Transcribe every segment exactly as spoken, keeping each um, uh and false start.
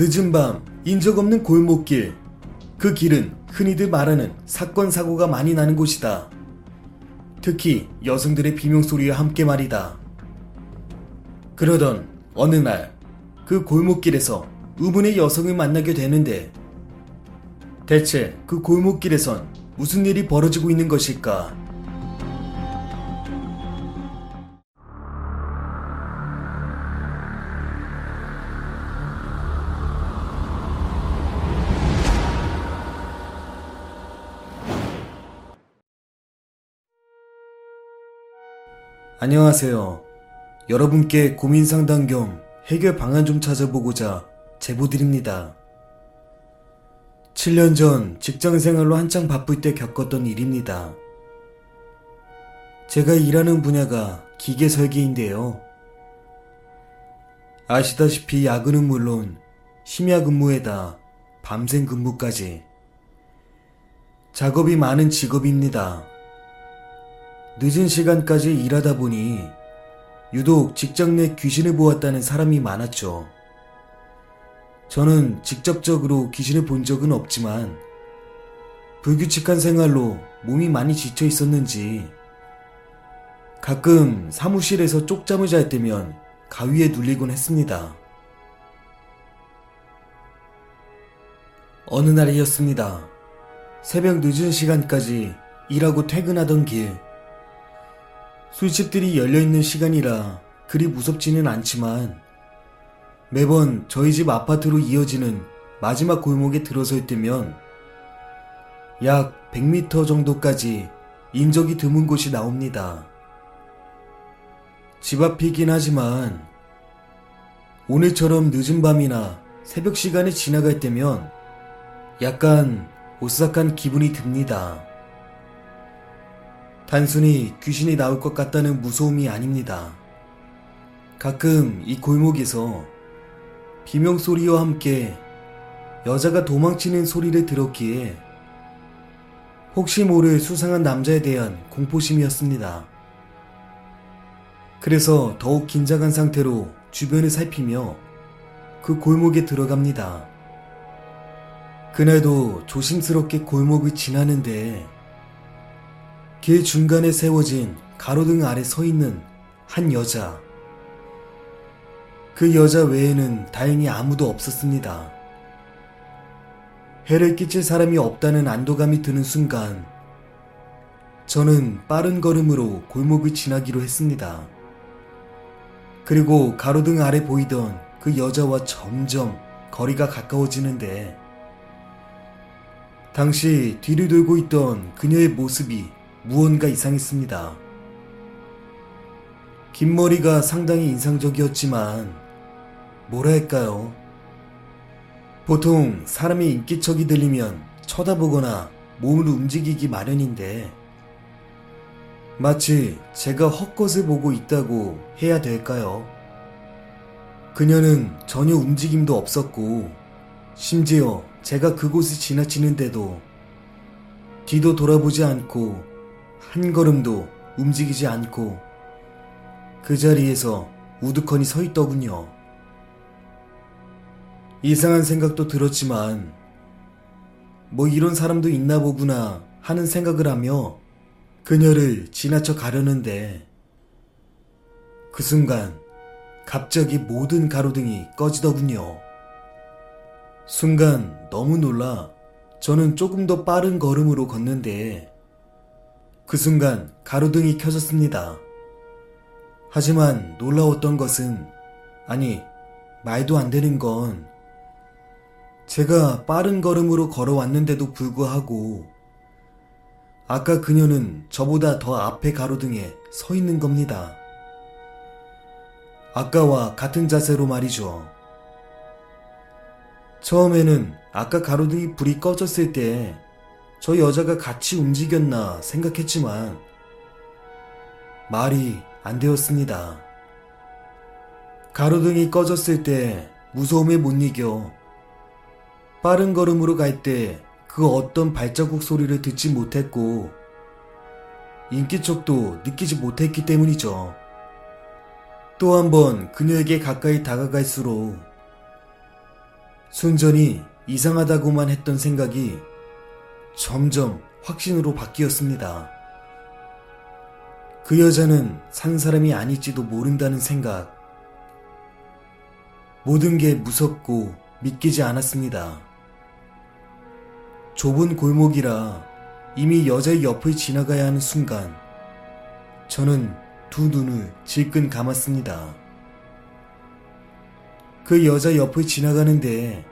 늦은 밤 인적 없는 골목길, 그 길은 흔히들 말하는 사건 사고가 많이 나는 곳이다. 특히 여성들의 비명소리와 함께 말이다. 그러던 어느 날 그 골목길에서 의문의 여성을 만나게 되는데, 대체 그 골목길에선 무슨 일이 벌어지고 있는 것일까? 안녕하세요. 여러분께 고민 상담 겸 해결 방안 좀 찾아보고자 제보드립니다. 칠 년 전 직장생활로 한창 바쁠 때 겪었던 일입니다. 제가 일하는 분야가 기계 설계인데요. 아시다시피 야근은 물론 심야 근무에다 밤샘 근무까지 작업이 많은 직업입니다. 늦은 시간까지 일하다 보니 유독 직장 내 귀신을 보았다는 사람이 많았죠. 저는 직접적으로 귀신을 본 적은 없지만 불규칙한 생활로 몸이 많이 지쳐 있었는지 가끔 사무실에서 쪽잠을 잘 때면 가위에 눌리곤 했습니다. 어느 날이었습니다. 새벽 늦은 시간까지 일하고 퇴근하던 길, 술집들이 열려있는 시간이라 그리 무섭지는 않지만 매번 저희 집 아파트로 이어지는 마지막 골목에 들어설 때면 약 백 미터 정도까지 인적이 드문 곳이 나옵니다. 집 앞이긴 하지만 오늘처럼 늦은 밤이나 새벽 시간에 지나갈 때면 약간 오싹한 기분이 듭니다. 단순히 귀신이 나올 것 같다는 무서움이 아닙니다. 가끔 이 골목에서 비명소리와 함께 여자가 도망치는 소리를 들었기에 혹시 모를 수상한 남자에 대한 공포심이었습니다. 그래서 더욱 긴장한 상태로 주변을 살피며 그 골목에 들어갑니다. 그날도 조심스럽게 골목을 지나는데 길 중간에 세워진 가로등 아래 서 있는 한 여자. 그 여자 외에는 다행히 아무도 없었습니다. 해를 끼칠 사람이 없다는 안도감이 드는 순간 저는 빠른 걸음으로 골목을 지나기로 했습니다. 그리고 가로등 아래 보이던 그 여자와 점점 거리가 가까워지는데 당시 뒤를 돌고 있던 그녀의 모습이 무언가 이상했습니다. 긴 머리가 상당히 인상적이었지만 뭐랄까요? 보통 사람의 인기척이 들리면 쳐다보거나 몸을 움직이기 마련인데 마치 제가 헛것을 보고 있다고 해야 될까요? 그녀는 전혀 움직임도 없었고 심지어 제가 그곳을 지나치는데도 뒤도 돌아보지 않고 한 걸음도 움직이지 않고 그 자리에서 우두커니 서 있더군요. 이상한 생각도 들었지만 뭐 이런 사람도 있나 보구나 하는 생각을 하며 그녀를 지나쳐 가려는데 그 순간 갑자기 모든 가로등이 꺼지더군요. 순간 너무 놀라 저는 조금 더 빠른 걸음으로 걷는데 그 순간 가로등이 켜졌습니다. 하지만 놀라웠던 것은, 아니, 말도 안 되는 건 제가 빠른 걸음으로 걸어왔는데도 불구하고 아까 그녀는 저보다 더 앞에 가로등에 서 있는 겁니다. 아까와 같은 자세로 말이죠. 처음에는 아까 가로등이 불이 꺼졌을 때 저 여자가 같이 움직였나 생각했지만 말이 안 되었습니다. 가로등이 꺼졌을 때 무서움에 못 이겨 빠른 걸음으로 갈 때 그 어떤 발자국 소리를 듣지 못했고 인기척도 느끼지 못했기 때문이죠. 또 한 번 그녀에게 가까이 다가갈수록 순전히 이상하다고만 했던 생각이 점점 확신으로 바뀌었습니다. 그 여자는 산 사람이 아닐지도 모른다는 생각. 모든 게 무섭고 믿기지 않았습니다. 좁은 골목이라 이미 여자의 옆을 지나가야 하는 순간 저는 두 눈을 질끈 감았습니다. 그 여자 옆을 지나가는데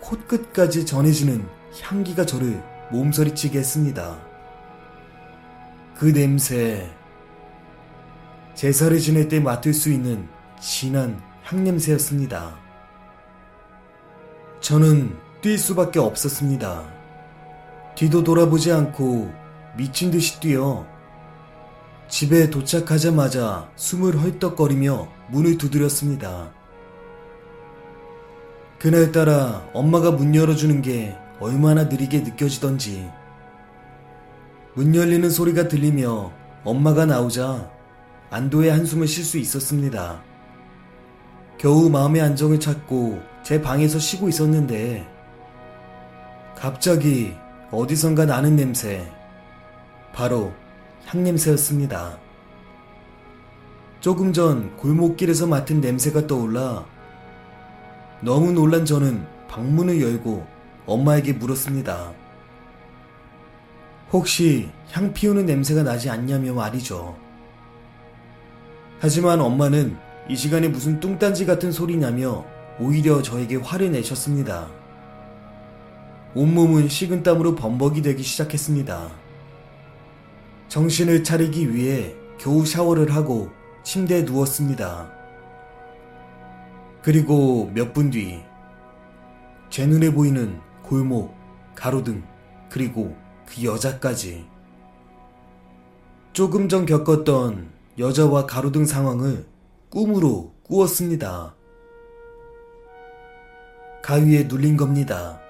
코끝까지 전해지는 향기가 저를 몸서리치게 했습니다. 그 냄새, 제사를 지낼 때 맡을 수 있는 진한 향냄새였습니다. 저는 뛸 수밖에 없었습니다. 뒤도 돌아보지 않고 미친 듯이 뛰어 집에 도착하자마자 숨을 헐떡거리며 문을 두드렸습니다. 그날따라 엄마가 문 열어주는 게 얼마나 느리게 느껴지던지 문 열리는 소리가 들리며 엄마가 나오자 안도의 한숨을 쉴 수 있었습니다. 겨우 마음의 안정을 찾고 제 방에서 쉬고 있었는데 갑자기 어디선가 나는 냄새, 바로 향냄새였습니다. 조금 전 골목길에서 맡은 냄새가 떠올라 너무 놀란 저는 방문을 열고 엄마에게 물었습니다. 혹시 향 피우는 냄새가 나지 않냐며 말이죠. 하지만 엄마는 이 시간에 무슨 뚱딴지 같은 소리냐며 오히려 저에게 화를 내셨습니다. 온몸은 식은땀으로 범벅이 되기 시작했습니다. 정신을 차리기 위해 겨우 샤워를 하고 침대에 누웠습니다. 그리고 몇 분 뒤 제 눈에 보이는 골목, 가로등, 그리고 그 여자까지. 조금 전 겪었던 여자와 가로등 상황을 꿈으로 꾸었습니다. 가위에 눌린 겁니다.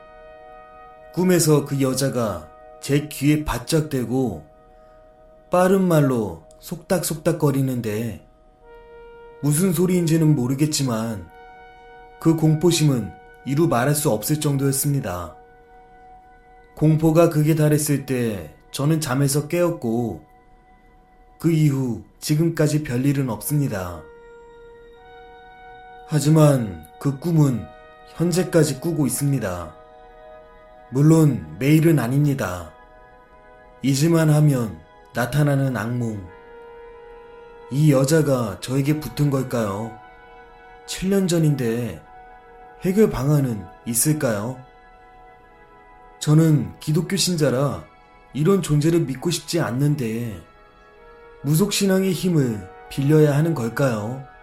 꿈에서 그 여자가 제 귀에 바짝 대고 빠른 말로 속닥속닥 거리는데 무슨 소리인지는 모르겠지만 그 공포심은 이루 말할 수 없을 정도였습니다. 공포가 극에 달했을 때 저는 잠에서 깨었고 그 이후 지금까지 별일은 없습니다. 하지만 그 꿈은 현재까지 꾸고 있습니다. 물론 매일은 아닙니다. 잊을만 하면 나타나는 악몽. 이 여자가 저에게 붙은 걸까요? 칠 년 전인데 해결 방안은 있을까요? 저는 기독교 신자라 이런 존재를 믿고 싶지 않는데 무속신앙의 힘을 빌려야 하는 걸까요?